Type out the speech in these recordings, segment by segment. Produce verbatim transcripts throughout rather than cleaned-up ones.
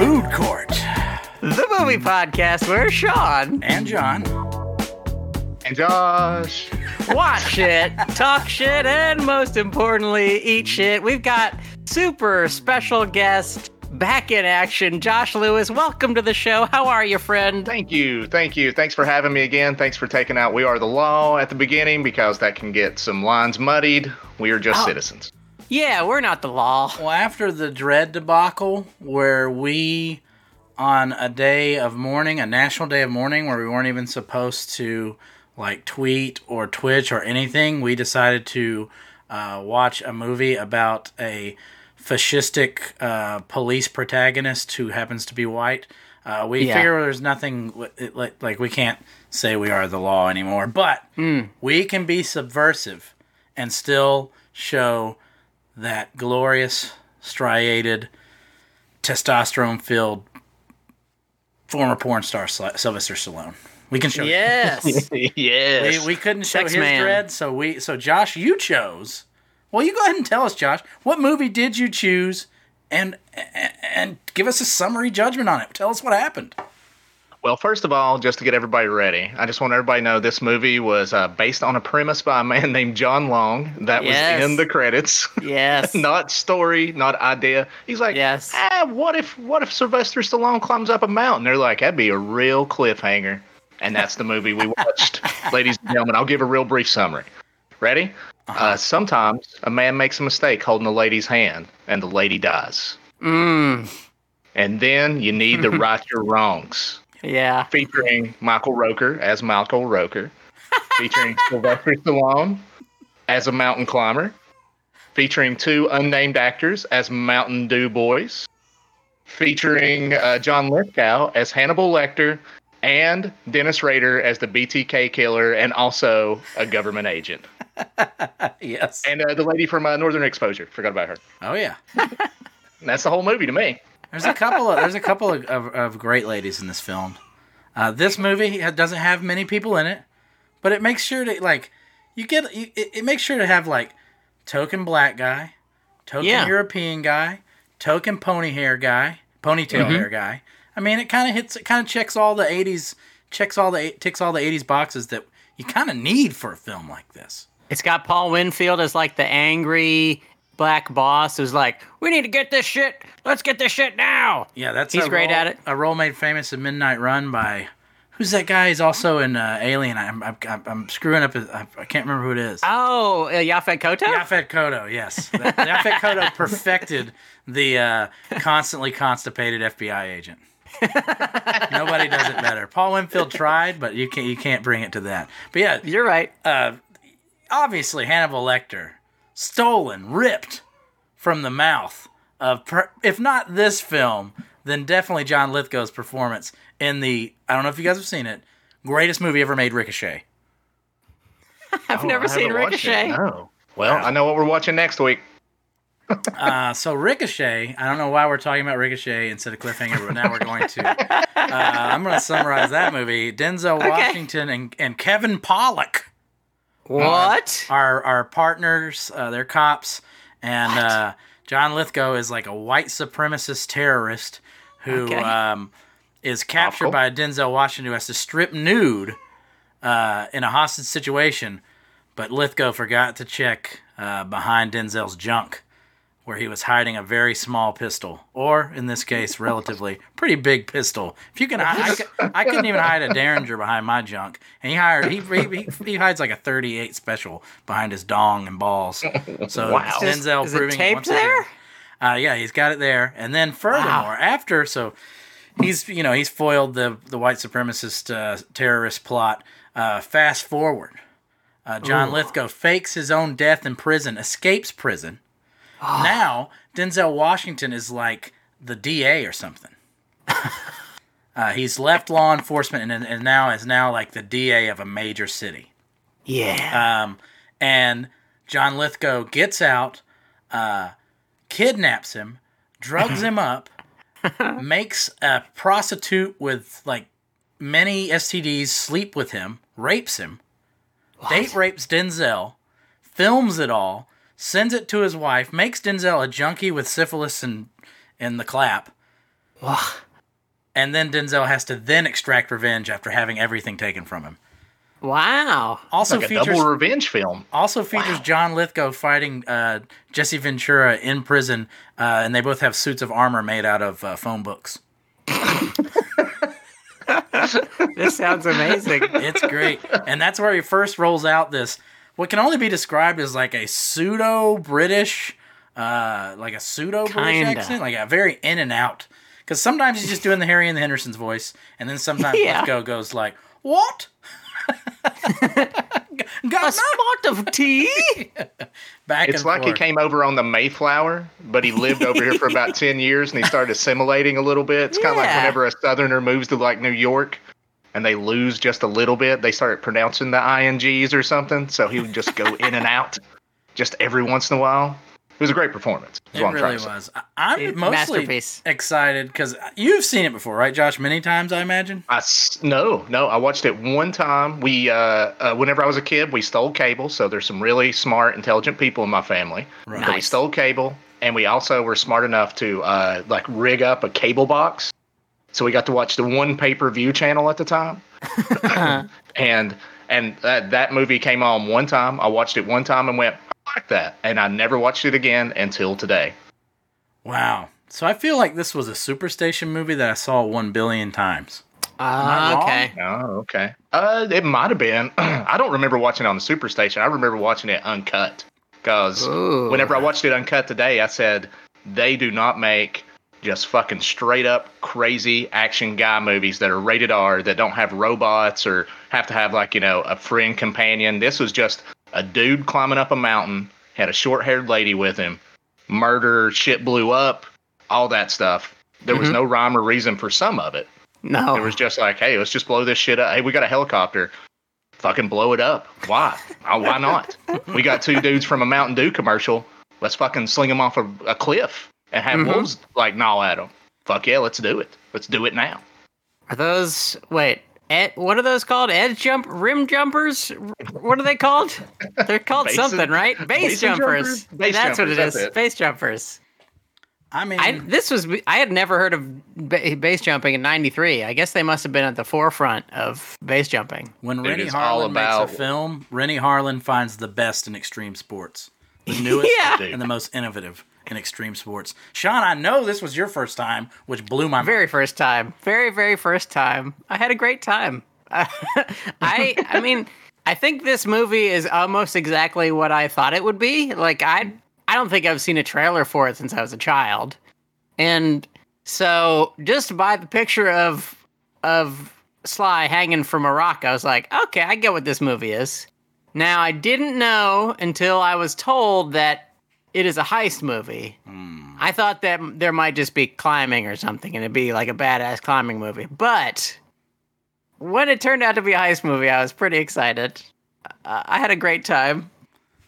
Food Court, the movie podcast where Sean and John and Josh watch shit, talk shit, and most importantly, eat shit. We've got super special guest back in action, Josh Lewis. Welcome to the show. How are you, friend? Thank you. Thank you. Thanks for having me again. Thanks for taking out We Are the Law at the beginning because that can get some lines muddied. We are just oh. citizens. Yeah, we're not the law. Well, after the Dread debacle, where we, on a day of mourning, a national day of mourning, where we weren't even supposed to, like, tweet or Twitch or anything, we decided to uh, watch a movie about a fascistic uh, police protagonist who happens to be white. Uh, we yeah. figure there's nothing, like, like, we can't say We Are the Law anymore, but mm. we can be subversive and still show that glorious, striated, testosterone-filled former porn star Sylvester Stallone. We can show. Yes, yes. We, we couldn't show Sex his man. dread, so we. So Josh, you chose. Well, you go ahead and tell us, Josh, what movie did you choose, and and, and give us a summary judgment on it. Tell us what happened. Well, first of all, just to get everybody ready, I just want everybody to know this movie was uh, based on a premise by a man named John Long that yes. was in the credits. Yes. Not story, not idea. He's like, yes. ah, what if what if Sylvester Stallone climbs up a mountain? They're like, that'd be a real cliffhanger. And that's the movie we watched. Ladies and gentlemen, I'll give a real brief summary. Ready? Uh-huh. Uh, sometimes a man makes a mistake holding a lady's hand, and the lady dies. Mm. And then you need to right your wrongs. Yeah. Featuring Michael Rooker as Michael Rooker. Featuring Sylvester Stallone as a mountain climber. Featuring two unnamed actors as Mountain Dew Boys. Featuring uh, John Lithgow as Hannibal Lecter. And Dennis Rader as the B T K killer and also a government agent. Yes. And uh, the lady from uh, Northern Exposure. Forgot about her. Oh, yeah. That's the whole movie to me. There's a couple of there's a couple of, of, of great ladies in this film. Uh, this movie doesn't have many people in it, but it makes sure to like you get you, it, it makes sure to have like token black guy, token yeah. European guy, token pony hair guy, ponytail mm-hmm. hair guy. I mean, it kind of hits it kind of checks all the eighties checks all the ticks all the eighties boxes that you kind of need for a film like this. It's got Paul Winfield as like the angry black boss who's like, we need to get this shit. Let's get this shit now. Yeah, that's he's great role, at it. A role made famous in Midnight Run by who's that guy? He's also in uh, Alien. I'm, I'm I'm screwing up. His, I can't remember who it is. Oh, uh, Yaphet Kotto. Yaphet Kotto. Yes, that, Yaphet Kotto perfected the uh, constantly constipated F B I agent. Nobody does it better. Paul Winfield tried, but you can't you can't bring it to that. But yeah, you're right. Uh, obviously, Hannibal Lecter. Stolen, ripped from the mouth of, per- if not this film, then definitely John Lithgow's performance in the, I don't know if you guys have seen it, greatest movie ever made, Ricochet. I've oh, never I seen Ricochet. No. Well, wow. I know what we're watching next week. uh, so Ricochet, I don't know why we're talking about Ricochet instead of Cliffhanger, but now we're going to, uh, I'm going to summarize that movie. Denzel okay. Washington and, and Kevin Pollak. What? Uh, our our partners, uh, they're cops, and uh, John Lithgow is like a white supremacist terrorist who okay. um, is captured Awful. by Denzel Washington, who has to strip nude uh, in a hostage situation, but Lithgow forgot to check uh, behind Denzel's junk, where he was hiding a very small pistol, or in this case, relatively pretty big pistol. If you can, I, I, I couldn't even hide a Derringer behind my junk, and he hired he he, he hides like a thirty-eight special behind his dong and balls. So wow. Denzel is, is proving it taped it there. Uh, yeah, he's got it there, and then furthermore, wow. after so he's you know he's foiled the the white supremacist uh, terrorist plot. Uh, fast forward, uh, John Ooh. Lithgow fakes his own death in prison, escapes prison. Oh. Now, Denzel Washington is like the D A or something. uh, he's left law enforcement and, and now is now like the D A of a major city. Yeah. Um, and John Lithgow gets out, uh, kidnaps him, drugs him up, makes a prostitute with like many S T Ds sleep with him, rapes him, what? date rapes Denzel, films it all, sends it to his wife, makes Denzel a junkie with syphilis and in the clap, Ugh. And then Denzel has to then extract revenge after having everything taken from him. Wow. Also like a features, double revenge film. Also features wow. John Lithgow fighting uh, Jesse Ventura in prison, uh, and they both have suits of armor made out of uh, phone books. This sounds amazing. It's great. And that's where he first rolls out this, what can only be described as like a pseudo-British, uh, like a pseudo-British accent, like a very in and out. Because sometimes he's just doing the Harry and the Hendersons voice, and then sometimes yeah. Lithgow goes like, what? Got a spot of tea. Back it's and like forth. He came over on the Mayflower, but he lived over here for about ten years, and he started assimilating a little bit. It's yeah. kind of like whenever a Southerner moves to like New York, and they lose just a little bit, they start pronouncing the I N Gs or something. So he would just go in and out, just every once in a while. It was a great performance. It I'm really was. I'm it, mostly excited because you've seen it before, right, Josh? Many times, I imagine. I, no, no. I watched it one time. We, uh, uh, whenever I was a kid, we stole cable. So there's some really smart, intelligent people in my family. Right. Nice. So we stole cable, and we also were smart enough to uh, like rig up a cable box. So we got to watch the one pay-per-view channel at the time, and and that, that movie came on one time. I watched it one time and went. Like that, and I never watched it again until today. Wow. So I feel like this was a Superstation movie that I saw one billion times. Uh, okay. Oh, okay. Uh, it might have been. I don't remember watching it on the Superstation. I remember watching it uncut. Because whenever I watched it uncut today, I said, they do not make just fucking straight up crazy action guy movies that are rated R, that don't have robots or have to have like, you know, a friend companion. This was just... a dude climbing up a mountain, had a short-haired lady with him, murder, shit blew up, all that stuff. There mm-hmm. was no rhyme or reason for some of it. No. It was just like, hey, let's just blow this shit up. Hey, we got a helicopter. Fucking blow it up. Why? Oh, why not? We got two dudes from a Mountain Dew commercial. Let's fucking sling them off a, a cliff and have mm-hmm. wolves, like, gnaw at them. Fuck yeah, let's do it. Let's do it now. Are those... Wait... Ed, what are those called? Edge jump, rim jumpers? What are they called? They're called Basin, something, right? Base jumpers. jumpers. Base that's jumpers, what it is. It. Base jumpers. I mean, I, this was I had never heard of ba- base jumping in ninety-three. I guess they must have been at the forefront of base jumping. When Renny Harlin about... makes a film, Renny Harlin finds the best in extreme sports, the newest yeah. and the most innovative. In extreme sports. Sean, I know this was your first time, which blew my very mind. first time. Very, very first time. I had a great time. Uh, I I mean, I think this movie is almost exactly what I thought it would be. Like, I I don't think I've seen a trailer for it since I was a child. And so just by the picture of of Sly hanging from a rock, I was like, okay, I get what this movie is. Now, I didn't know until I was told that it is a heist movie. Mm. I thought that there might just be climbing or something, and it'd be like a badass climbing movie. But when it turned out to be a heist movie, I was pretty excited. Uh, I had a great time.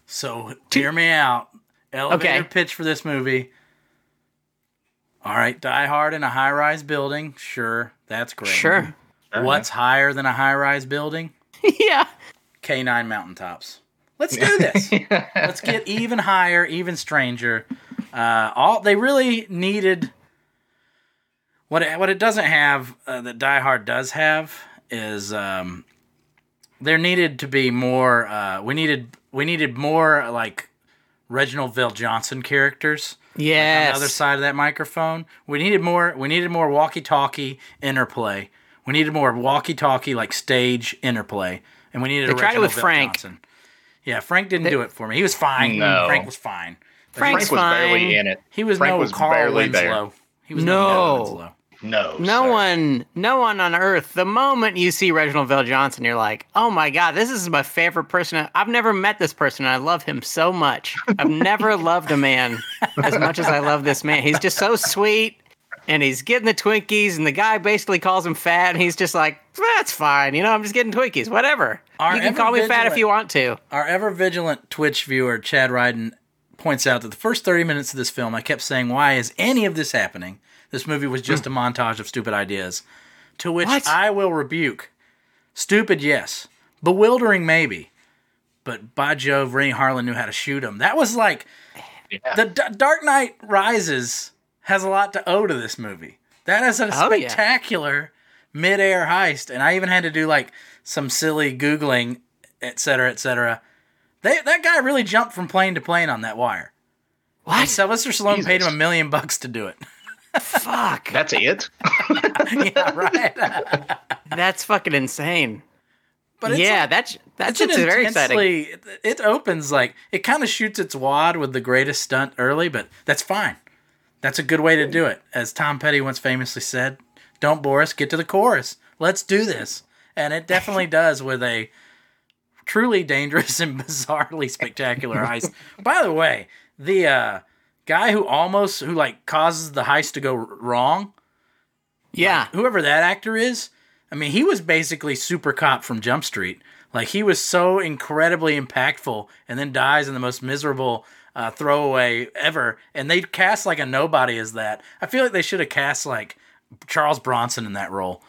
So, hear me out. Elevator okay. pitch for this movie. All right, Die Hard in a high-rise building. Sure, that's great. Sure. What's uh-huh. higher than a high-rise building? yeah. K nine mountaintops. Let's do this. Let's get even higher, even stranger. Uh, all they really needed, what it, what it doesn't have uh, that Die Hard does have is um, there needed to be more. Uh, we needed we needed more like Reginald VelJohnson characters. Yes, like on the other side of that microphone. We needed more. We needed more walkie-talkie interplay. We needed more walkie-talkie like stage interplay, and we needed. They tried it with Frank. Yeah, Frank didn't they, do it for me. He was fine. No. Frank was fine. Frank was fine. barely in it. He was Frank no was Carl Winslow. There. He was no. no Winslow. No. No sir. one no one on earth. The moment you see Reginald VelJohnson, you're like, oh my God, this is my favorite person. I've never met this person, and I love him so much. I've never loved a man as much as I love this man. He's just so sweet, and he's getting the Twinkies, and the guy basically calls him fat, and he's just like, that's fine. You know, I'm just getting Twinkies, whatever. Our you can call me vigilant, fat if you want to. Our ever-vigilant Twitch viewer, Chad Ryden, points out that the first thirty minutes of this film, I kept saying, why is any of this happening? This movie was just mm. a montage of stupid ideas. To which what? I will rebuke. Stupid, yes. Bewildering, maybe. But by Jove, Renny Harlin knew how to shoot him. That was like... Yeah. The D- Dark Knight Rises has a lot to owe to this movie. That is a oh, spectacular yeah. mid-air heist, and I even had to do like some silly Googling, et cetera, et cetera. They, that guy really jumped from plane to plane on that wire. What? And Sylvester Stallone Jesus. paid him a million bucks to do it. Fuck. That's it? Yeah, right. That's fucking insane. But it's yeah, a, that's that's it's it's very exciting. It, it opens like it kind of shoots its wad with the greatest stunt early, but that's fine. That's a good way to do it. As Tom Petty once famously said, "Don't bore us, get to the chorus. Let's do this." And it definitely does with a truly dangerous and bizarrely spectacular heist. By the way, the uh, guy who almost who like causes the heist to go wrong. Yeah, like, whoever that actor is. I mean, he was basically Super Cop from Jump Street. Like, he was so incredibly impactful and then dies in the most miserable uh, throwaway ever. And they cast, like, a nobody as that. I feel like they should have cast, like, Charles Bronson in that role.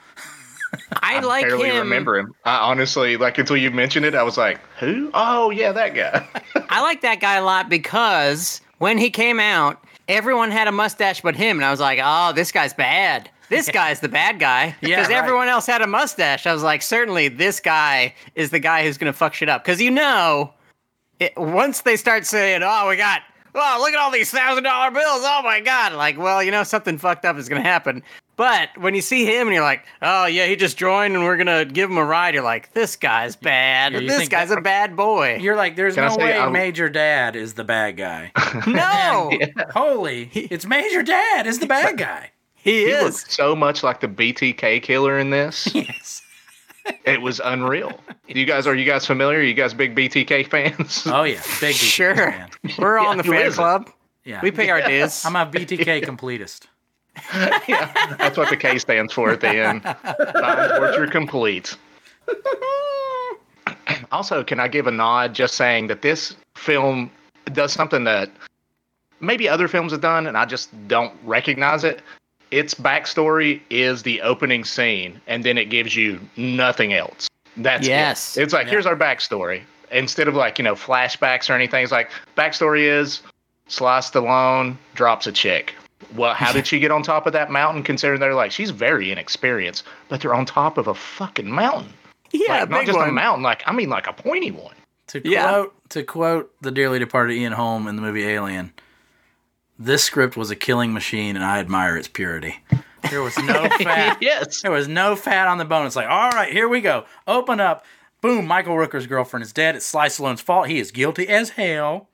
I like him. I barely remember him. I honestly, like, until you mentioned it, I was like, who? Oh, yeah, that guy. I like that guy a lot because when he came out, everyone had a mustache but him. And I was like, oh, this guy's bad. This guy's the bad guy because yeah, right. everyone else had a mustache. I was like, certainly this guy is the guy who's going to fuck shit up. Because, you know, it, once they start saying, oh, we got, oh, look at all these one thousand dollar bills. Oh, my God. Like, well, you know, something fucked up is going to happen. But when you see him and you're like, oh, yeah, he just joined and we're going to give him a ride. You're like, this guy's bad. Yeah, this guy's a bad boy. You're like, there's Can no way I'm... Major Dad is the bad guy. No. Yeah. Holy, it's Major Dad is the bad guy. He, he is. Looked so much like the B T K killer in this. Yes. It was unreal. You guys, are you guys familiar? Are you guys big B T K fans? Oh, yeah. Big B T K sure. fan. We're all yeah, in the fan club. Yeah. We pay yeah. our dues. I'm a B T K yeah. completist. Yeah. That's what the K stands for at the end. By torture complete. Also, can I give a nod just saying that this film does something that maybe other films have done and I just don't recognize it? Its backstory is the opening scene, and then it gives you nothing else. That's yes. it. It's like, yeah. here's our backstory. Instead of like, you know, flashbacks or anything, it's like, backstory is Sly Stallone drops a chick. Well, how did she get on top of that mountain, considering they're like, she's very inexperienced, but they're on top of a fucking mountain. Yeah, like, not just one. A mountain, like, I mean, like a pointy one. To quote, yeah. to quote the dearly departed Ian Holm in the movie Alien, this script was a killing machine, and I admire its purity. There was no fat. Yes. There was no fat on the bone. It's like, all right, here we go. Open up. Boom, Michael Rooker's girlfriend is dead. It's Sly Stallone's fault. He is guilty as hell.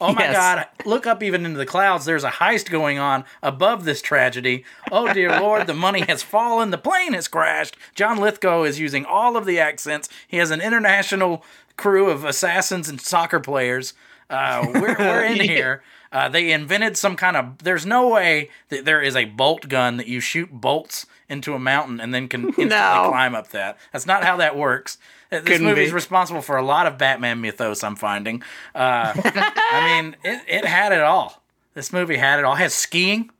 Oh, my yes. God. Look up even into the clouds. There's a heist going on above this tragedy. Oh, dear Lord, the money has fallen. The plane has crashed. John Lithgow is using all of the accents. He has an international crew of assassins and soccer players. Uh, we're, we're in here. Uh, they invented some kind of... There's no way that there is a bolt gun that you shoot bolts into a mountain and then can instantly no. climb up that. That's not how that works. This Couldn't movie's be. responsible for a lot of Batman mythos, I'm finding. Uh, I mean, it, it had it all. This movie had it all. It has skiing.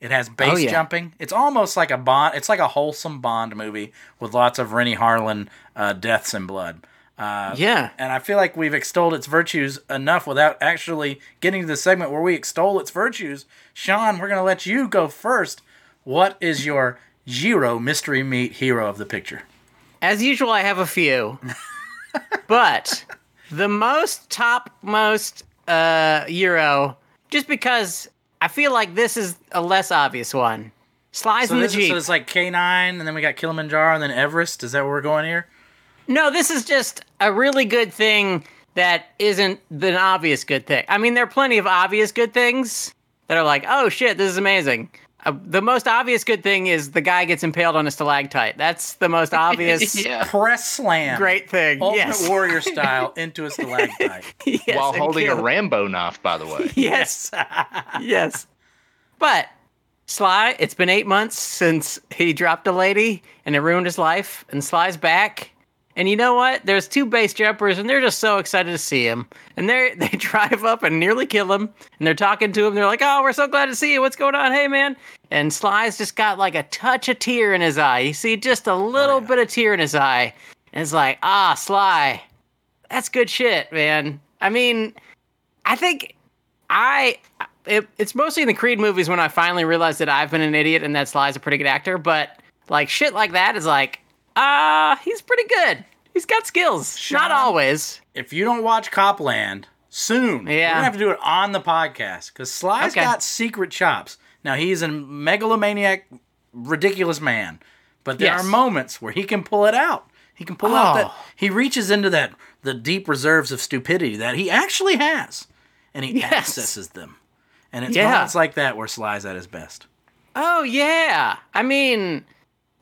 It has base oh, yeah. jumping. It's almost like a Bond... It's like a wholesome Bond movie with lots of Renny Harlin uh, deaths and blood. Uh, yeah. And I feel like we've extolled its virtues enough without actually getting to the segment where we extol its virtues. Sean, we're going to let you go first. What is your Jiro mystery meat hero of the picture? As usual, I have a few. But the most topmost uh, hero, just because I feel like this is a less obvious one. Slides so in the Jeep. Is, so it's like K nine, and then we got Kilimanjaro, and then Everest. Is that where we're going here? No, this is just a really good thing that isn't an obvious good thing. I mean, there are plenty of obvious good things that are like, oh, shit, this is amazing. Uh, the most obvious good thing is the guy gets impaled on a stalactite. That's the most obvious. yeah. Press slam. Great thing. Ultimate yes. warrior style into a stalactite. yes, While holding a Rambo knife, by the way. Yes. yes. But... Sly, it's been eight months since he dropped a lady and it ruined his life. And Sly's back. And you know what? There's two base jumpers, and they're just so excited to see him. And they they drive up and nearly kill him. And they're talking to him. They're like, oh, we're so glad to see you. What's going on? Hey, man. And Sly's just got like a touch of tear in his eye. You see just a little oh, yeah. bit of tear in his eye. And it's like, ah, Sly, that's good shit, man. I mean, I think I it, it's mostly in the Creed movies when I finally realized that I've been an idiot and that Sly's a pretty good actor. But like shit like that is like, ah, uh, he's pretty good. He's got skills. Sean, not always. If you don't watch Copland soon, yeah. we're gonna have to do it on the podcast because Sly's okay. got secret chops. Now he's a megalomaniac, ridiculous man, but there yes. are moments where he can pull it out. He can pull oh. out that he reaches into that the deep reserves of stupidity that he actually has, and he yes. accesses them. And it's yeah. moments like that where Sly's at his best. Oh yeah, I mean.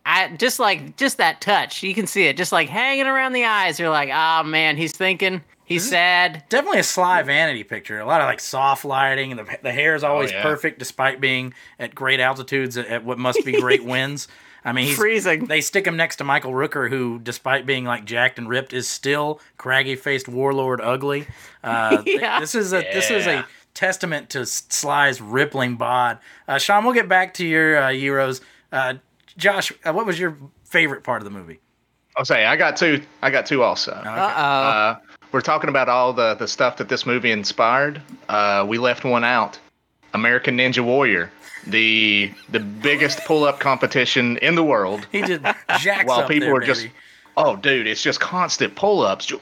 I just like just that touch. You can see it just like hanging around the eyes. You're like, oh man, he's thinking, he's sad. Definitely a Sly vanity picture. A lot of like soft lighting, and the, the hair is always oh, yeah. perfect despite being at great altitudes at what must be great winds. I mean, he's freezing. They stick him next to Michael Rooker, who, despite being like jacked and ripped, is still craggy-faced warlord ugly. Uh, yeah. This is a yeah. this is a testament to Sly's rippling bod. Uh, Sean, we'll get back to your uh, Euros. Uh, Josh, what was your favorite part of the movie? I'll say I got two. I got two also. Okay. Uh, we're talking about all the, the stuff that this movie inspired. Uh, we left one out. American Ninja Warrior, the the biggest pull up competition in the world. He did jacks while up people there, were baby. Just, oh, dude, it's just constant pull ups.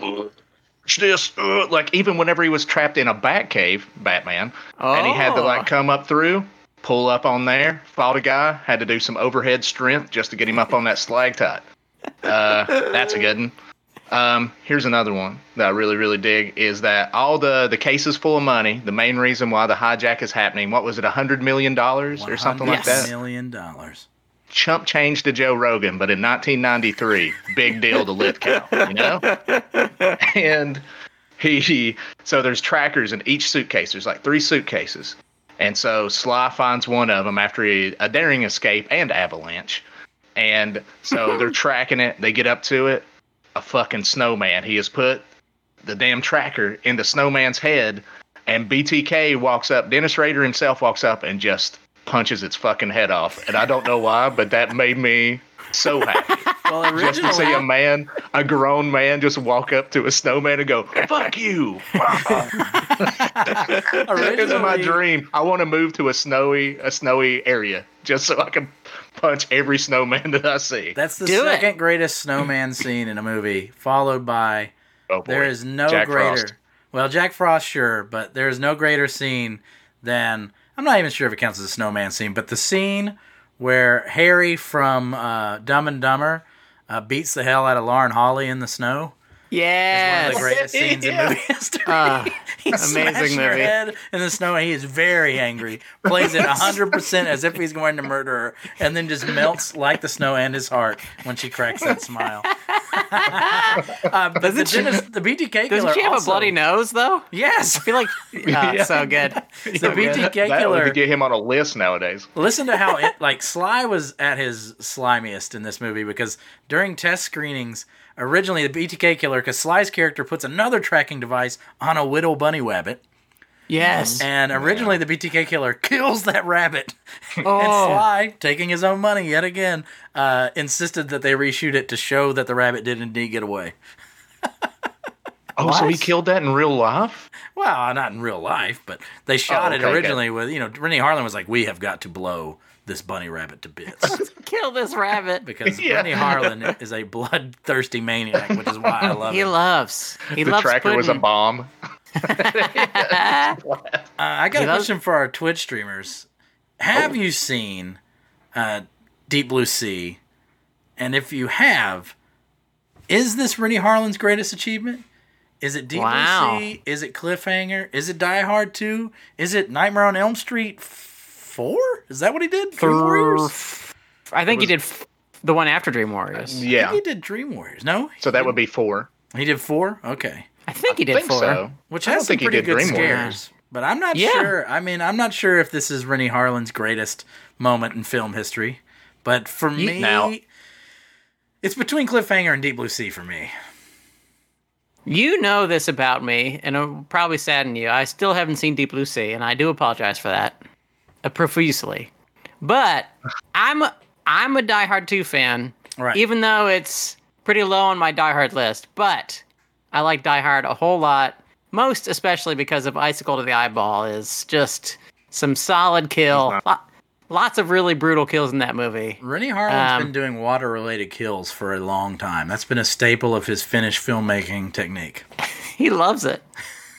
This uh, like even whenever he was trapped in a bat cave, Batman, oh. and he had to like come up through. Pull up on there, fought a guy, had to do some overhead strength just to get him up on that slag tot. Uh, that's a good one. Um, here's another one that I really, really dig is that all the, the cases full of money, the main reason why the hijack is happening, what was it, one hundred million dollars or something like that? one hundred million dollars. Chump change to Joe Rogan, but in nineteen ninety-three, big deal to Lithgow, you know? And he, he, so there's trackers in each suitcase. There's like three suitcases. And so Sly finds one of them after a, a daring escape and avalanche. And so they're tracking it. They get up to it. A fucking snowman. He has put the damn tracker in the snowman's head. And B T K walks up. Dennis Rader himself walks up and just punches its fucking head off. And I don't know why, but that made me so happy. Well, originally, just to see a man, a grown man, just walk up to a snowman and go, "Fuck you!" This is my dream. I want to move to a snowy, a snowy area just so I can punch every snowman that I see. That's the Do second it. greatest snowman scene in a movie, followed by oh there is no Jack greater. Frost. Well, Jack Frost, sure, but there is no greater scene than I'm not even sure if it counts as a snowman scene, but the scene where Harry from uh, Dumb and Dumber. Uh, beats the hell out of Lauren Hawley in the snow. Yeah, one of the greatest scenes yeah. in movie history. Uh, he amazing movie. Her head in the snow, and he is very angry. Plays it one hundred percent as if he's going to murder her, and then just melts like the snow and his heart when she cracks that smile. uh, but the, Dennis, the B T K killer doesn't she have also, a bloody nose though? Yes, I feel like oh, yeah. so good. The so B T K good. killer would get him on a list nowadays. Listen to how it, like Sly was at his slimiest in this movie because during test screenings. Originally, the B T K killer, because Sly's character puts another tracking device on a widow bunny rabbit. Yes. And originally, the B T K killer kills that rabbit. Oh. And Sly, taking his own money yet again, uh, insisted that they reshoot it to show that the rabbit did indeed get away. Oh, what? So he killed that in real life? Well, not in real life, but they shot oh, okay, it originally okay. with, you know, Renny Harlin was like, we have got to blow this bunny rabbit to bits. Kill this rabbit. Because yeah. Renny Harlin is a bloodthirsty maniac, which is why I love he him. He loves. He the loves tracker pudding. Was a bomb. uh, I got he a question loves- for our Twitch streamers. Have oh. you seen uh, Deep Blue Sea? And if you have, is this Renny Harlin's greatest achievement? Is it Deep wow. Blue Sea? Is it Cliffhanger? Is it Die Hard two? Is it Nightmare on Elm Street four? Is that what he did? Dream Th- Warriors? I think was, he did f- the one after Dream Warriors. Yeah. I think he did Dream Warriors. No? So that would be four. He did four? Okay. I think he did think four. So. Which I has don't some think pretty he did good Dream scares. Warriors. But I'm not yeah. sure. I mean, I'm not sure if this is Renny Harlin's greatest moment in film history. But for he, me, now, it's between Cliffhanger and Deep Blue Sea for me. You know this about me, and it'll probably sadden you. I still haven't seen Deep Blue Sea, and I do apologize for that uh, profusely. But I'm I'm a Die Hard two fan, right. even though it's pretty low on my Die Hard list. But I like Die Hard a whole lot, most especially because of Icicle to the Eyeball is just some solid kill. Wow. Lots of really brutal kills in that movie. Renny Harlin's um, been doing water-related kills for a long time. That's been a staple of his Finnish filmmaking technique. He loves it.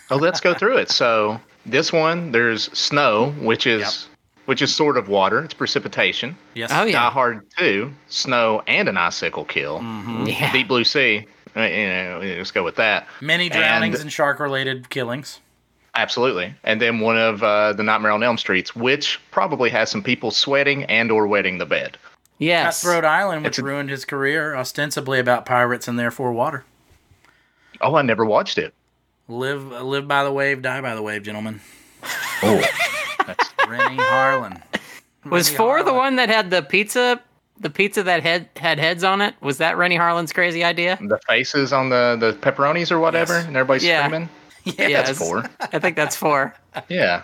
Oh, let's go through it. So this one, there's snow, which is yep. which is sort of water. It's precipitation. Yes. Oh, yeah. Die Hard two, snow and an icicle kill. Mm-hmm. Yeah. Deep Blue Sea. You know, let's go with that. Many drownings and, and shark-related killings. Absolutely. And then one of uh, the Nightmare on Elm Streets, which probably has some people sweating and or wetting the bed. Yes. Cutthroat Island, which a, ruined his career, ostensibly about pirates and therefore water. Oh, I never watched it. Live live by the wave, die by the wave, gentlemen. Oh. That's Renny Harlin. Was Renny four Harlin. The one that had the pizza the pizza that had, had heads on it? Was that Renny Harlin's crazy idea? The faces on the, the pepperonis or whatever, yes. and everybody's yeah. screaming? Yeah, yes. That's four. I think that's four. Yeah.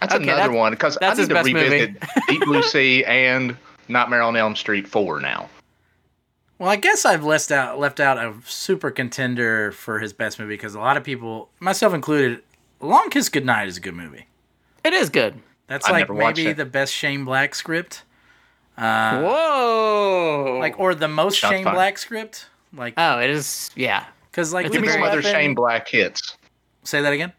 That's okay, another that's, one, because I need to revisit Deep Blue Sea and Nightmare on Elm Street four now. Well, I guess I've left out left out a super contender for his best movie, because a lot of people, myself included, Long Kiss Goodnight is a good movie. It is good. That's I've like maybe the best Shane Black script. Uh, Whoa! Like Or the most Shots Shane fired. Black script. Like Oh, it is, yeah. Like, give me some other Shane and... Black hits. Say that again?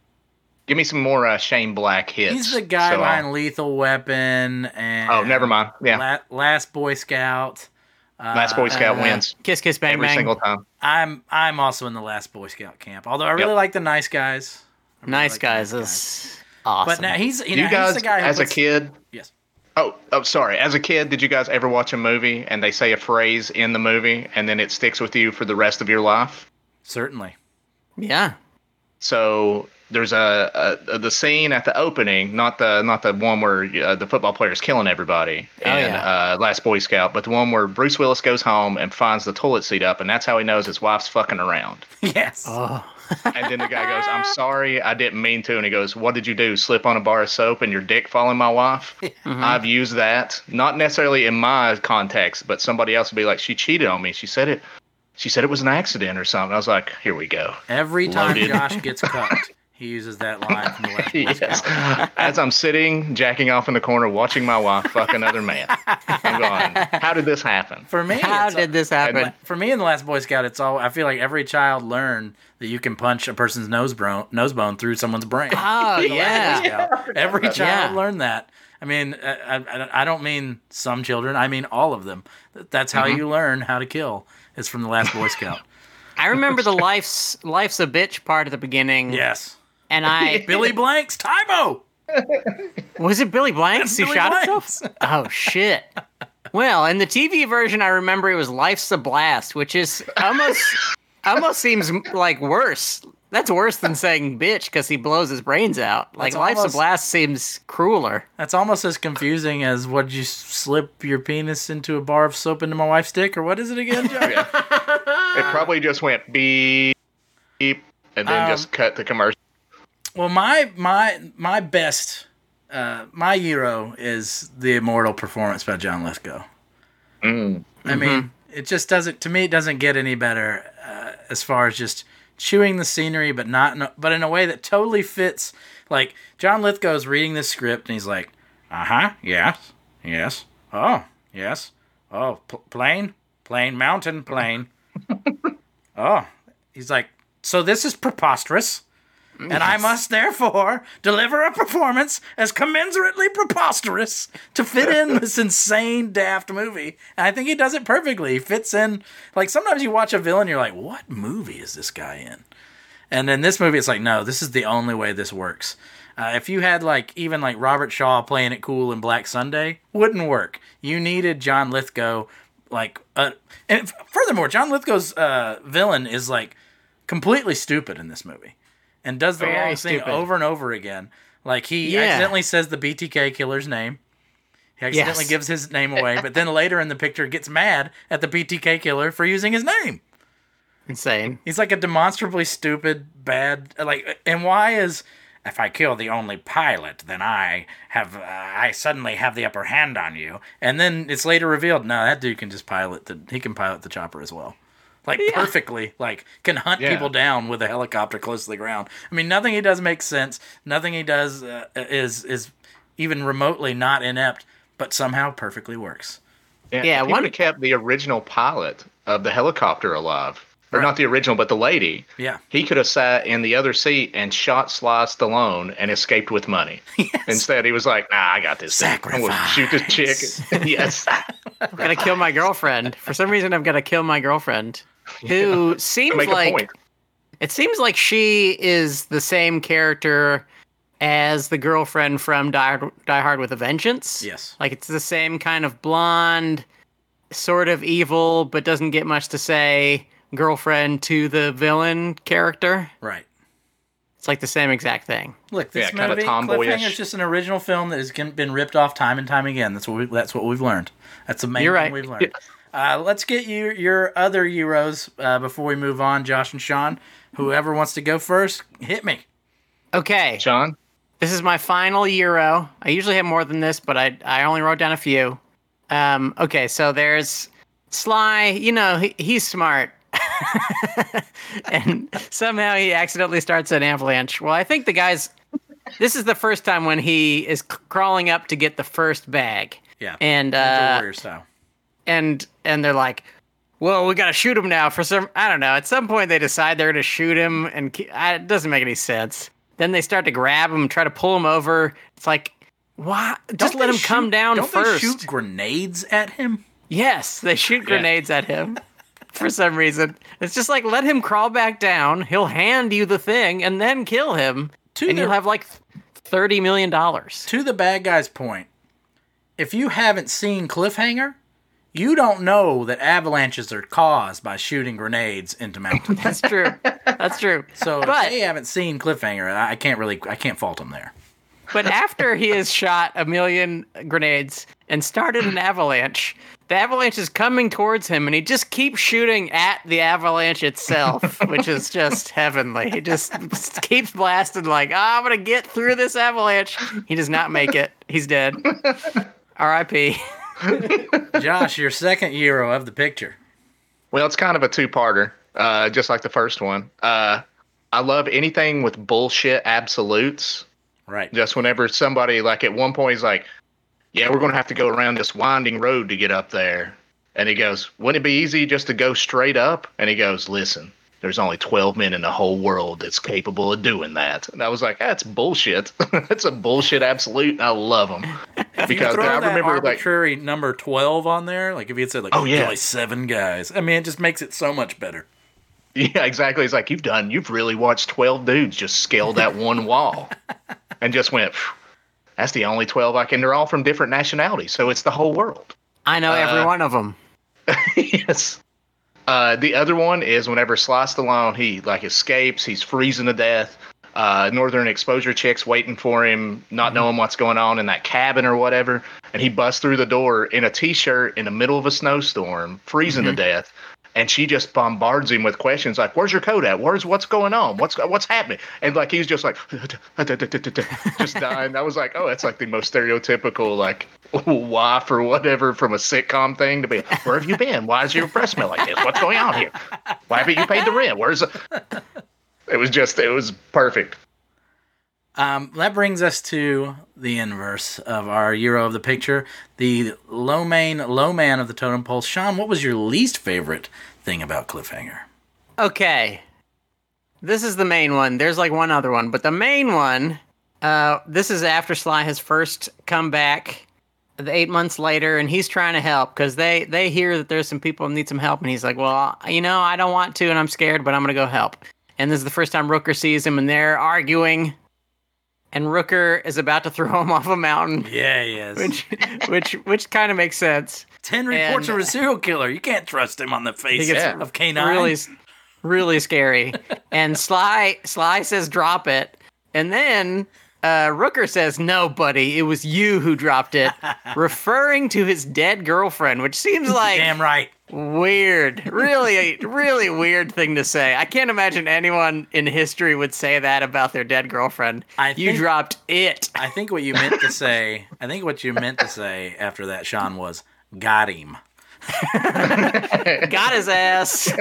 Give me some more uh, Shane Black hits. He's the guy so, behind uh, Lethal Weapon and... Oh, never mind. Yeah. La- Last Boy Scout. Uh, Last Boy Scout uh, wins. Kiss, kiss, bang, every bang. Every single time. I'm I'm also in the Last Boy Scout camp, although I really yep. like the Nice Guys. Really nice like guys, guys is awesome. But now he's, you know, you guys, he's the guy who as puts, a kid... Yes. Oh, oh, sorry. As a kid, did you guys ever watch a movie and they say a phrase in the movie and then it sticks with you for the rest of your life? Certainly. Yeah. So there's a, a, a the scene at the opening, not the not the one where uh, the football player is killing everybody oh, and yeah. uh, Last Boy Scout, but the one where Bruce Willis goes home and finds the toilet seat up, and that's how he knows his wife's fucking around. Yes. Oh. And then the guy goes, "I'm sorry, I didn't mean to." And he goes, "What did you do? Slip on a bar of soap and your dick following my wife?" Mm-hmm. I've used that, not necessarily in my context, but somebody else would be like, "She cheated on me. She said it. She said it was an accident or something." I was like, here we go. Every time Loaded. Josh gets cucked, he uses that line from the Last Boy Scout. As I'm sitting, jacking off in the corner, watching my wife fuck another man. I'm going, how did this happen? For me, How did this happen? For me in The Last Boy Scout, it's all. I feel like every child learned that you can punch a person's nose bone, nose bone through someone's brain. Oh, yeah. yeah. Every child yeah. learned that. I mean, I, I, I don't mean some children. I mean all of them. That's how mm-hmm. you learn how to kill. It's from The Last Boy Scout. I remember the life's life's a bitch part at the beginning. Yes. And I... Billy Blanks, Tybo! Was it Billy Blanks That's who Billy shot Blanks. Himself? Oh, shit. Well, in the T V version, I remember it was Life's a Blast, which is almost almost seems like worse. That's worse than saying bitch, because he blows his brains out. Like, almost, Life's a Blast seems crueler. That's almost as confusing as, what, you slip your penis into a bar of soap into my wife's dick? Or what is it again, Joe? Yeah. It probably just went beep, beep, and then um, just cut the commercial. Well, my my my best, uh, my hero is the immortal performance by John Lithgow. Mm. I mm-hmm. mean, it just doesn't, to me, it doesn't get any better uh, as far as just... chewing the scenery, but not, in a, but in a way that totally fits. Like John Lithgow's reading this script, and he's like, "Uh huh, yes, yes, oh, yes, oh, P- plane, plane, mountain, plane." Oh, he's like, "So this is preposterous, yes. and I must therefore deliver a performance as commensurately preposterous to fit in this insane daft movie." And I think he does it perfectly. He fits in. Like, sometimes you watch a villain, you're like, what movie is this guy in? And in this movie, it's like, no, this is the only way this works. Uh, if you had, like, even, like, Robert Shaw playing it cool in Black Sunday, wouldn't work. You needed John Lithgow, like... Uh, and furthermore, John Lithgow's uh, villain is, like, completely stupid in this movie. And does the wrong thing over and over again. Like, he yeah. accidentally says the B T K killer's name. He accidentally yes. gives his name away, but then later in the picture gets mad at the B T K killer for using his name. Insane. He's like a demonstrably stupid, bad... Like, and why is, if I kill the only pilot, then I have uh, I suddenly have the upper hand on you. And then it's later revealed, no, that dude can just pilot the... He can pilot the chopper as well. Like, yeah. perfectly, like, can hunt yeah. people down with a helicopter close to the ground. I mean, nothing he does makes sense. Nothing he does uh, is is even remotely not inept, but somehow perfectly works. Yeah, yeah, he would have kept the original pilot of the helicopter alive. Or right. Not the original, but the lady. Yeah. He could have sat in the other seat and shot Sly Stallone and escaped with money. Yes. Instead, he was like, nah, I got this. Sacrifice. Thing. I'm going to shoot this chick. Yes. I'm going to kill my girlfriend. For some reason, I'm going to kill my girlfriend, who yeah. seems like... It seems like she is the same character as the girlfriend from Die, Die Hard with a Vengeance. Yes. Like, it's the same kind of blonde, sort of evil, but doesn't get much to say... girlfriend to the villain character. Right. It's like the same exact thing. Look, this yeah, movie, kind of Cliffhanger, is just an original film that has been ripped off time and time again. That's what, we, that's what we've learned. That's the main You're thing right. we've learned. Yeah. Uh, let's get you your other Euros uh, before we move on, Josh and Sean. Whoever wants to go first, hit me. Okay. Sean? This is my final Euro. I usually have more than this, but I, I only wrote down a few. Um, okay, so there's Sly. You know, he, he's smart. And somehow he accidentally starts an avalanche. Well, I think the guy's... This is the first time when he is c- crawling up to get the first bag. Yeah. And, uh... warrior style. And, and they're like, well, we gotta shoot him now for some... I don't know. At some point, they decide they're gonna shoot him, and keep, uh, it doesn't make any sense. Then they start to grab him, try to pull him over. It's like, why? Just let him shoot, come down don't first. Don't they shoot grenades at him? Yes, they shoot grenades yeah. at him. For some reason. It's just like, let him crawl back down, he'll hand you the thing, and then kill him, to and the, you'll have like thirty million dollars. To the bad guy's point, if you haven't seen Cliffhanger, you don't know that avalanches are caused by shooting grenades into mountains. That's true. That's true. So but, if they haven't seen Cliffhanger, I can't really, I can't fault them there. But after he has shot a million grenades and started an avalanche... The avalanche is coming towards him, and he just keeps shooting at the avalanche itself, which is just heavenly. He just keeps blasting like, oh, I'm going to get through this avalanche. He does not make it. He's dead. R I P Josh, your second Euro of the picture. Well, it's kind of a two-parter, uh, just like the first one. Uh, I love anything with bullshit absolutes. Right. Just whenever somebody, like at one point, he's like, yeah, we're going to have to go around this winding road to get up there. And he goes, wouldn't it be easy just to go straight up? And he goes, listen, there's only twelve men in the whole world that's capable of doing that. And I was like, that's bullshit. That's a bullshit absolute. And I love them. If because you throw I that remember arbitrary like, number twelve on there, like if you had said like, oh, yeah, only seven guys. I mean, it just makes it so much better. Yeah, exactly. It's like you've done, you've really watched twelve dudes just scale that one wall and just went, phew. That's the only twelve I can. They're all from different nationalities, so it's the whole world. I know every uh, one of them. Yes. Uh, the other one is whenever Sly Stallone, he like escapes, he's freezing to death. Uh, Northern Exposure chick's waiting for him, not mm-hmm. knowing what's going on in that cabin or whatever, and he busts through the door in a t-shirt in the middle of a snowstorm, freezing mm-hmm. to death. And she just bombards him with questions like, where's your coat at? Where's what's going on? What's what's happening? And like he's just like just dying. I was like, oh, that's like the most stereotypical like wife or whatever from a sitcom thing to be, where have you been? Why is your breath smell like this? What's going on here? Why haven't you paid the rent? Where's the... It was just it was perfect. Um, that brings us to the inverse of our Euro of the picture, the low main, low man of the totem pole. Sean, what was your least favorite thing about Cliffhanger? Okay. This is the main one. There's like one other one, but the main one, uh, this is after Sly has first come back eight months later, and he's trying to help because they, they hear that there's some people who need some help, and he's like, well, you know, I don't want to, and I'm scared, but I'm going to go help. And this is the first time Rooker sees him, and they're arguing. And Rooker is about to throw him off a mountain. Yeah, he is. Which, which, which kind of makes sense. Ten reports and, of a serial killer. You can't trust him on the face yeah. of K nine. Really, really scary. And Sly, Sly says, "Drop it." And then uh, Rooker says, "No, buddy, it was you who dropped it," referring to his dead girlfriend, which seems like damn right. Weird. Really, really weird thing to say. I can't imagine anyone in history would say that about their dead girlfriend. I you think, dropped it. I think what you meant to say, I think what you meant to say after that, Sean, was, got him. Got his ass.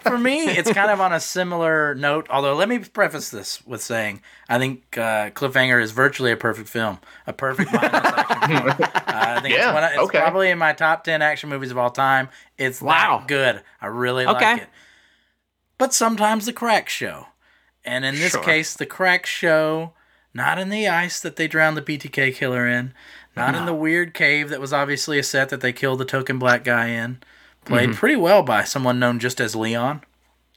For me, it's kind of on a similar note, although let me preface this with saying I think uh, Cliffhanger is virtually a perfect film, a perfect mindless action film. Uh, I think yeah, it's, one of, it's okay. probably in my top ten action movies of all time. It's wow. that good. I really okay. like it. But sometimes the cracks show. And in this sure. case, the cracks show not in the ice that they drowned the B T K killer in, not no. in the weird cave that was obviously a set that they killed the token black guy in. Played mm-hmm. pretty well by someone known just as Leon.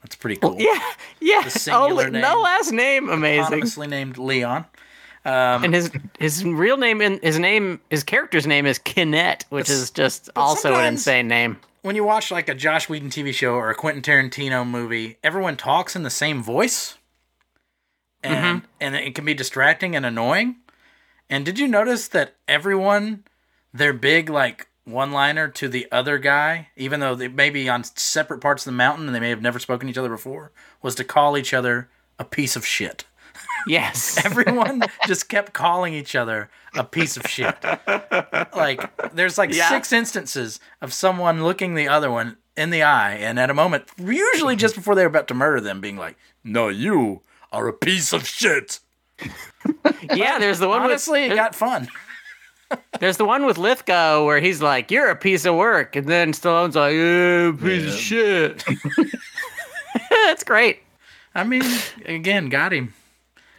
That's pretty cool. Well, yeah, yeah. The singular oh, name. No last name. Amazing. Anonymously named Leon. Um, and his his real name and his name his character's name is Kinnett, which is just also an insane name. When you watch like a Josh Whedon T V show or a Quentin Tarantino movie, everyone talks in the same voice, and mm-hmm. and it can be distracting and annoying. And did you notice that everyone, their big like one-liner to the other guy, even though they may be on separate parts of the mountain and they may have never spoken to each other before, was to call each other a piece of shit. Yes. Everyone just kept calling each other a piece of shit. Like, there's like yeah. six instances of someone looking the other one in the eye, and at a moment, usually just before they're about to murder them, being like, "No, you are a piece of shit." Yeah, there's the one honestly with, it got fun. There's the one with Lithgow where he's like, "You're a piece of work," and then Stallone's like, "Yeah, piece yeah. of shit." That's great. I mean, again, got him.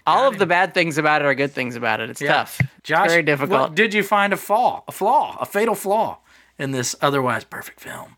Got All of him. The bad things about it are good things about it. It's yeah. tough. Josh, it's very difficult. What, did you find a flaw, a flaw, a fatal flaw in this otherwise perfect film?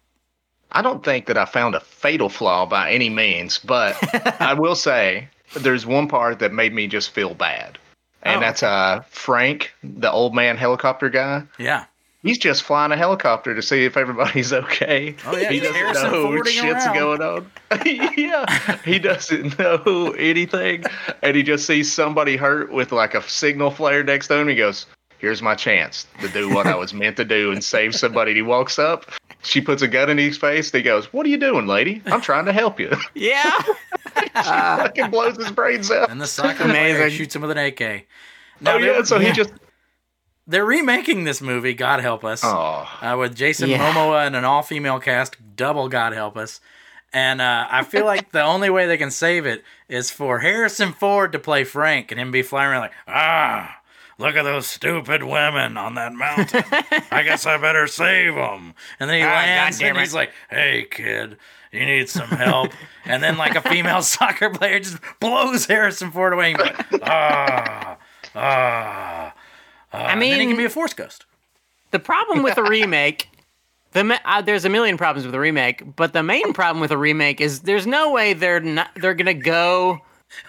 I don't think that I found a fatal flaw by any means, but I will say there's one part that made me just feel bad. And oh. that's uh, Frank, the old man helicopter guy. Yeah. He's just flying a helicopter to see if everybody's okay. Oh, yeah. He doesn't know what shit's around. going on. Yeah. He doesn't know anything. And he just sees somebody hurt with like a signal flare next to him. He goes, "Here's my chance to do what I was meant to do and save somebody." And he walks up. She puts a gun in his face. He goes, "What are you doing, lady? I'm trying to help you." Yeah. She uh, fucking blows his brains out. And the soccer player shoots him with an A K. Now, oh, yeah, so yeah. he just... They're remaking this movie, God help us, oh. uh, with Jason yeah. Momoa and an all-female cast, double God help us. And uh, I feel like the only way they can save it is for Harrison Ford to play Frank and him be flying around like, "Ah, look at those stupid women on that mountain. I guess I better save them." And then he oh, lands and he's like, "Hey, kid, you need some help." And then like a female soccer player just blows Harrison Ford away. And he's like, ah, ah. Uh, I mean, it can be a force ghost. The problem with the remake, the uh, there's a million problems with the remake, but the main problem with the remake is there's no way they're not, they're gonna go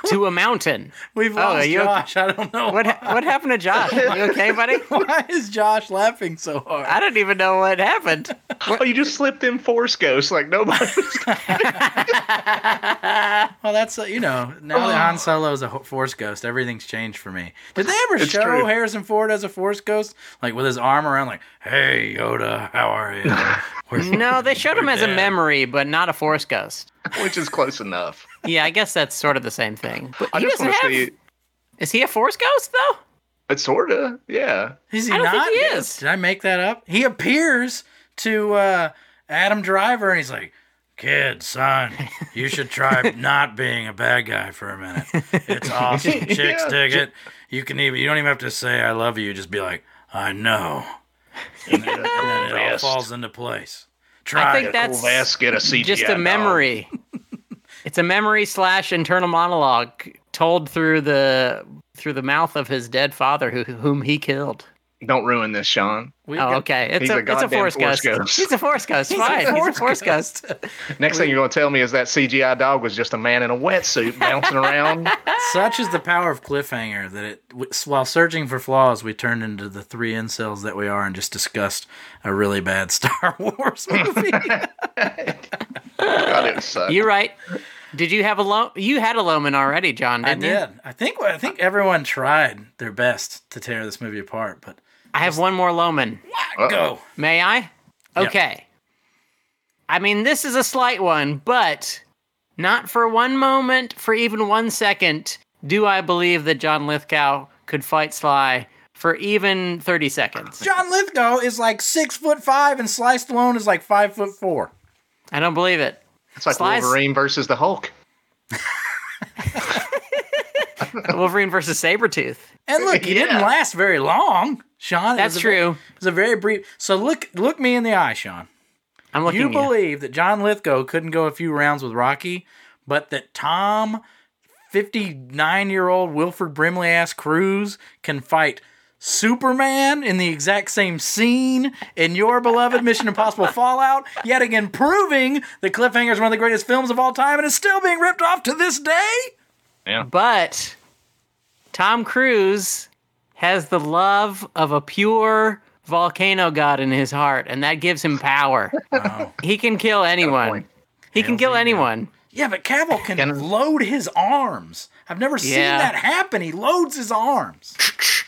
to a mountain. We've lost oh, Josh. Okay? I don't know what ha- what happened to Josh. Are you okay, buddy? Why is Josh laughing so hard? I don't even know what happened. Oh, you just slipped in force ghosts like nobody. Well, that's uh, you know now oh. that Han Solo is a force ghost, everything's changed for me. Did they ever it's show true. Harrison Ford as a force ghost, like with his arm around, like, "Hey, Yoda, how are you?" We're, no, they showed him as dead. a memory, but not a force ghost, which is close enough. Yeah, I guess that's sort of the same thing. But I just want to see. Is he a force ghost though? It's sort of, yeah. Is he I don't not? Think he is. Did I make that up? He appears to uh, Adam Driver, and he's like, "Kid, son, you should try not being a bad guy for a minute. It's awesome. Chicks yeah. dig it. You can even you don't even have to say I love you. Just be like, I know." And then, and then it all falls into place. Try I think it. That's Let's get a C G I just a memory. It's a memory slash internal monologue told through the through the mouth of his dead father, who, whom he killed. Don't ruin this, Sean. We, oh, okay. It's a, a it's a force ghost. ghost. He's a force ghost. He's Fine. A force He's a force ghost. ghost. Next thing you're going to tell me is that C G I dog was just a man in a wetsuit bouncing around. Such is the power of Cliffhanger that it, while searching for flaws, we turned into the three incels that we are and just discussed a really bad Star Wars movie. God, it sucked. You're right. Did you have a lo- you had a Loman already, John, didn't I you? I did. I think, I think everyone tried their best to tear this movie apart, but... I have one more Loman. Uh-oh. Go. May I? Okay. Yep. I mean, this is a slight one, but not for one moment, for even one second, do I believe that John Lithgow could fight Sly for even thirty seconds. John Lithgow is like six foot five, and Sly Stallone is like five foot four. I don't believe it. It's like Sly's... Wolverine versus the Hulk. Wolverine versus Sabretooth. And look, he yeah. didn't last very long, Sean. That's it true. It's a very brief. So look, look me in the eye, Sean. I'm looking. You believe you. that John Lithgow couldn't go a few rounds with Rocky, but that Tom, fifty-nine-year-old Wilford Brimley-ass Cruise can fight Superman in the exact same scene in your beloved Mission Impossible Fallout, yet again proving that Cliffhanger is one of the greatest films of all time and is still being ripped off to this day? Yeah. But Tom Cruise has the love of a pure volcano god in his heart, and that gives him power. Wow. He can kill anyone. He Hell can kill anyone. Yeah, but Cavill can, can load his arms. I've never seen yeah. that happen. He loads his arms.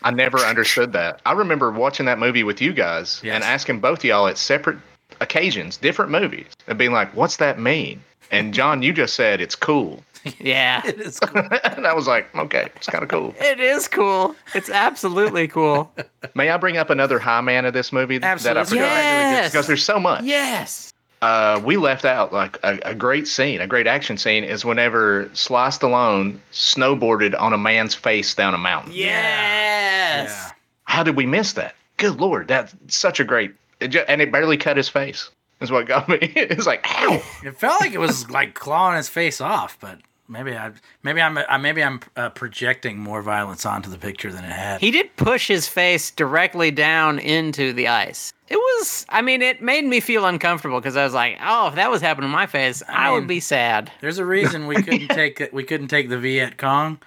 I never understood that. I remember watching that movie with you guys yes. and asking both of y'all at separate occasions, different movies, and being like, what's that mean? And John, you just said it's cool. Yeah. It is cool. And I was like, okay, it's kind of cool. It is cool. It's absolutely cool. May I bring up another high man of this movie absolutely. that I forgot? Yes. Because there's so much. Yes. Uh, we left out like a, a great scene, a great action scene is whenever Sly Stallone snowboarded on a man's face down a mountain. Yes. Yeah. How did we miss that? Good Lord. That's such a great, it just, and it barely cut his face. Is what got me. It's like, ow! It felt like it was like clawing his face off, but maybe I, maybe I'm, maybe I'm uh, projecting more violence onto the picture than it had. He did push his face directly down into the ice. It was, I mean, it made me feel uncomfortable because I was like, oh, if that was happening to my face, I, I mean, would be sad. There's a reason we couldn't take we couldn't take the Viet Cong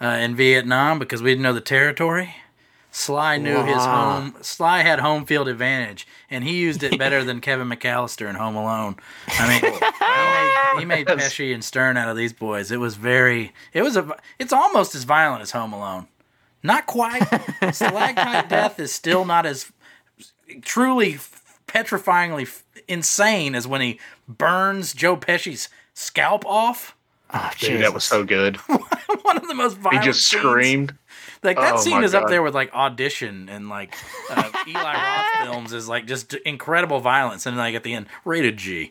uh, in Vietnam because we didn't know the territory. Sly knew wow. his home. Sly had home field advantage, and he used it better than Kevin McAllister in Home Alone. I mean, he made, he made Pesci and Stern out of these boys. It was very. It was a. It's almost as violent as Home Alone. Not quite. Stalactite Death is still not as truly petrifyingly insane as when he burns Joe Pesci's scalp off. Oh, dude, that was so good. One of the most violent. He just scenes. Screamed. Like that oh scene is God. Up there with like Audition and like uh, Eli Roth films is like just incredible violence and like at the end rated G.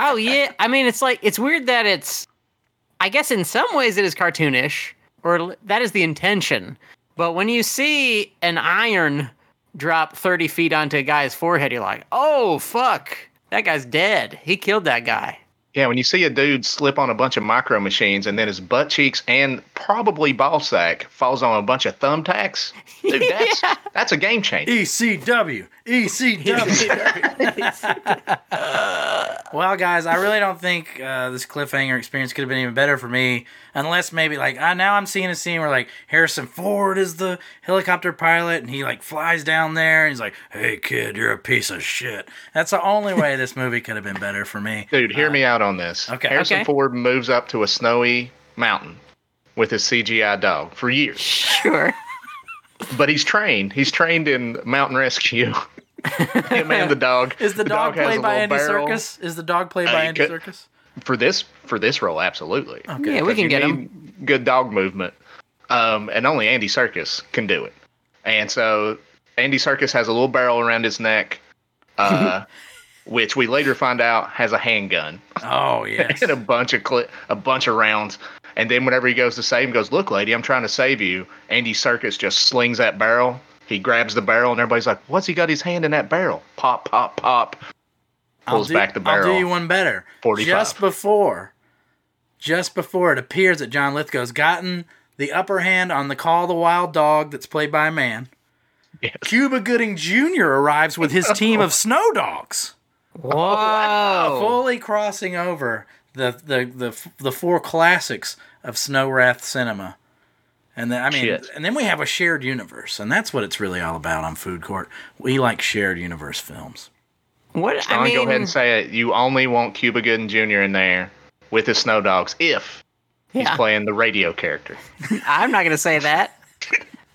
Oh yeah, I mean it's like it's weird that it's, I guess in some ways it is cartoonish or that is the intention, but when you see an iron drop thirty feet onto a guy's forehead, you're like, oh fuck, that guy's dead. He killed that guy. Yeah, when you see a dude slip on a bunch of micro machines and then his butt cheeks and probably ball sack falls on a bunch of thumbtacks, dude, that's yeah. that's a game changer. E C W, E C W. uh, well, guys, I really don't think uh, this Cliffhanger experience could have been even better for me, unless maybe like I, now I'm seeing a scene where like Harrison Ford is the helicopter pilot and he like flies down there and he's like, "Hey kid, you're a piece of shit." That's the only way this movie could have been better for me. Dude, hear uh, me out. On this. Okay. Harrison okay. Ford moves up to a snowy mountain with his C G I dog for years. Sure. But he's trained. He's trained in mountain rescue. Him and the dog. Is the, the dog, dog played by Andy Serkis? Is the dog played uh, by Andy Serkis? For this for this role, absolutely. Okay. Yeah, we can get him. Good dog movement. Um, and only Andy Serkis can do it. And so Andy Serkis has a little barrel around his neck. Uh Which we later find out has a handgun. Oh yes, and a bunch of cli- a bunch of rounds. And then whenever he goes to save him, goes, "Look, lady, I'm trying to save you." Andy Serkis just slings that barrel. He grabs the barrel, and everybody's like, "What's he got his hand in that barrel?" Pop, pop, pop. Pulls do, back the barrel. I'll do you one better. forty-five Just before, just before it appears that John Lithgow's gotten the upper hand on the Call of the Wild Dog that's played by a man. Yes. Cuba Gooding Junior arrives with his team of snow dogs. Whoa! Fully crossing over the the the the four classics of Snow Wrath cinema, and then I mean, Shit. and then we have a shared universe, and that's what it's really all about on Food Court. We like shared universe films. What Sean, I mean, go ahead and say it. You only want Cuba Gooding Junior in there with his snow dogs if yeah. he's playing the radio character. I'm not going to say that.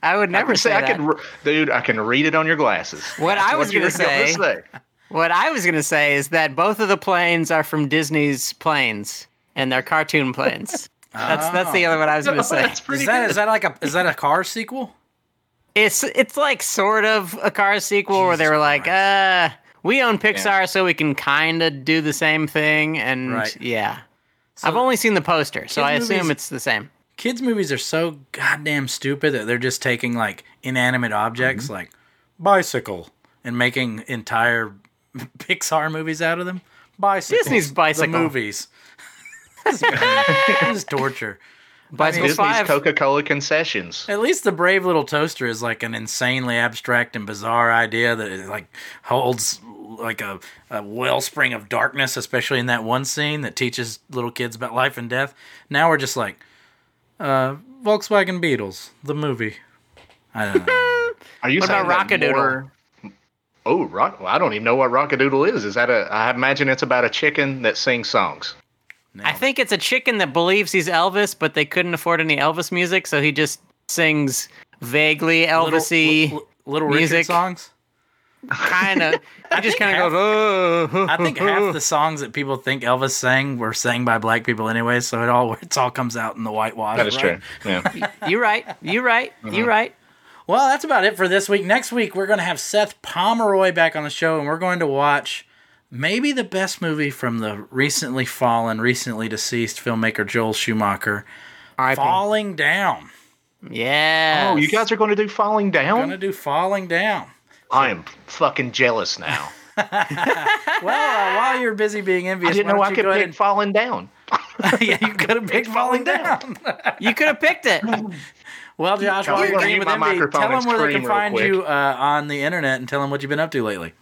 I would never I say, say that, I can, dude. I can read it on your glasses. What that's I was going to say. say. What I was going to say is that both of the planes are from Disney's Planes, and they're cartoon planes. That's oh. that's the other one I was going to say. Is that, is that like a is that a Cars sequel? It's it's like sort of a Cars sequel Jesus where they were like, Christ. uh, we own Pixar, yeah. so we can kind of do the same thing. And right. yeah, so I've only seen the poster, so I assume movies, it's the same. Kids' movies are so goddamn stupid that they're just taking like inanimate objects mm-hmm. like bicycle and making entire Pixar movies out of them. Bicycles, Disney's bicycle the movies. This is torture. Bicycle Disney's five. Coca-Cola concessions. At least the Brave Little Toaster is like an insanely abstract and bizarre idea that it like holds like a, a wellspring of darkness, especially in that one scene that teaches little kids about life and death. Now we're just like uh, Volkswagen Beetles, the movie. I don't know. Are you what about Rock-a-Doodle? More... Oh, rock! Well, I don't even know what Rock-a-Doodle is. Is that a? I imagine it's about a chicken that sings songs. No. I think it's a chicken that believes he's Elvis, but they couldn't afford any Elvis music, so he just sings vaguely Elvis-y Little, l- little music. Richard songs? Kind of. I just kind of go, oh. I think half the songs that people think Elvis sang were sang by black people anyway, so it all it's all comes out in the whitewash. That is right? true. Yeah. You're right. You're right. Uh-huh. You're right. Well, that's about it for this week. Next week, we're going to have Seth Pomeroy back on the show, and we're going to watch... maybe the best movie from the recently fallen, recently deceased filmmaker Joel Schumacher, I Falling think. Down. Yeah. Oh, you guys are going to do Falling Down? We're going to do Falling Down. I am fucking jealous now. Well, uh, while you're busy being envious, I didn't know I could pick and... Falling Down. Yeah, you could have picked Falling Down. You could have picked it. Well, Josh, while you're with M D, tell them where they can find quick. you uh, on the internet and tell them what you've been up to lately.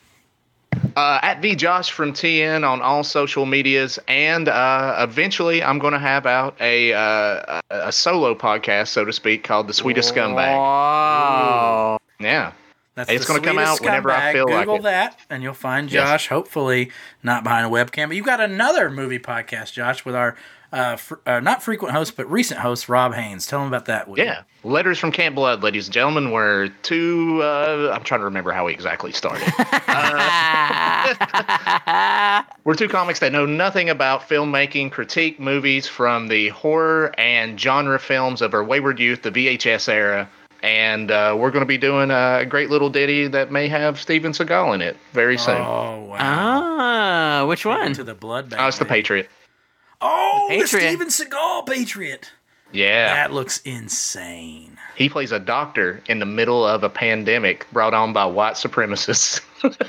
Uh, at VJosh from T N on all social medias, and uh, eventually I'm going to have out a uh, a solo podcast, so to speak, called The Sweetest Whoa. Scumbag. Wow. Yeah. That's it's going to come out whenever scumbag. I feel Google like it. Google that, and you'll find Josh, yes. hopefully not behind a webcam. But you've got another movie podcast, Josh, with our uh, fr- uh, not frequent host, but recent host, Rob Haynes. Tell him about that. Will yeah. You? Letters from Camp Blood, ladies and gentlemen, where two uh, – I'm trying to remember how we exactly started. uh, we're two comics that know nothing about filmmaking, critique movies from the horror and genre films of our wayward youth, the V H S era. And uh, we're going to be doing a great little ditty that may have Steven Seagal in it very soon. Oh, wow. Ah, which one? To the blood bag. Oh, it's The Patriot. Oh, the, Patriot. the Steven Seagal Patriot. Yeah. That looks insane. He plays a doctor in the middle of a pandemic brought on by white supremacists.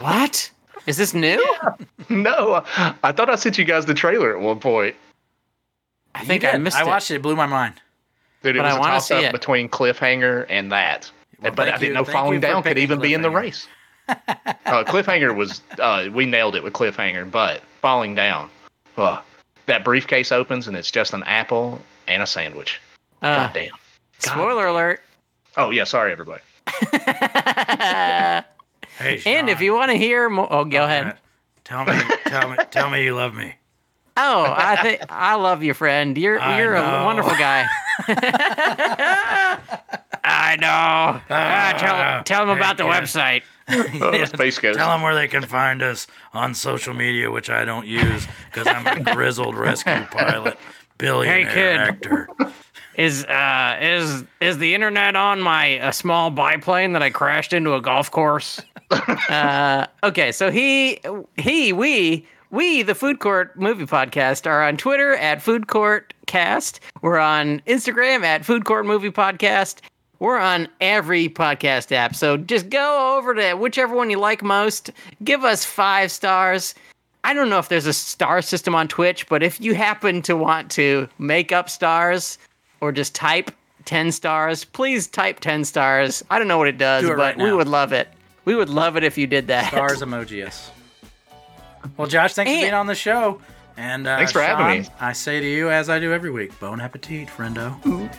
What? Is this new? Yeah. No. I thought I sent you guys the trailer at one point. I think I missed I it. I watched it. It blew my mind. Dude, it but was I a toss-up between Cliffhanger and that. Well, but I didn't you. know thank Falling Down could even be in the race. uh, Cliffhanger was... Uh, we nailed it with Cliffhanger, but Falling Down. Uh, that briefcase opens, and it's just an apple and a sandwich. Uh, God damn. Spoiler God. alert. Oh, yeah. Sorry, everybody. Hey, Sean. And if you want to hear more... Oh, go ahead. Right. Tell me, tell me, tell me you love me. Oh, I think I love you, friend. You're I you're know. a wonderful guy. I know. Uh, uh, tell tell them about the yeah. website. Oh, space Ghost. Tell them where they can find us on social media, which I don't use because I'm a grizzled rescue pilot, billionaire hey, kid. actor. Is uh is is the internet on my a small biplane that I crashed into a golf course? uh, okay, so he he we. We, the Food Court Movie Podcast, are on Twitter at Food Court Cast. We're on Instagram at Food Court Movie Podcast. We're on every podcast app. So just go over to whichever one you like most. Give us five stars. I don't know if there's a star system on Twitch, but if you happen to want to make up stars or just type ten stars, please type ten stars. I don't know what it does, Do it but right now. We would love it. We would love it if you did that. Stars emoji us. Well, Josh, thanks and, for being on the show. And, uh, thanks for Sean, having me. I say to you, as I do every week, bon appetit, friendo. Ooh.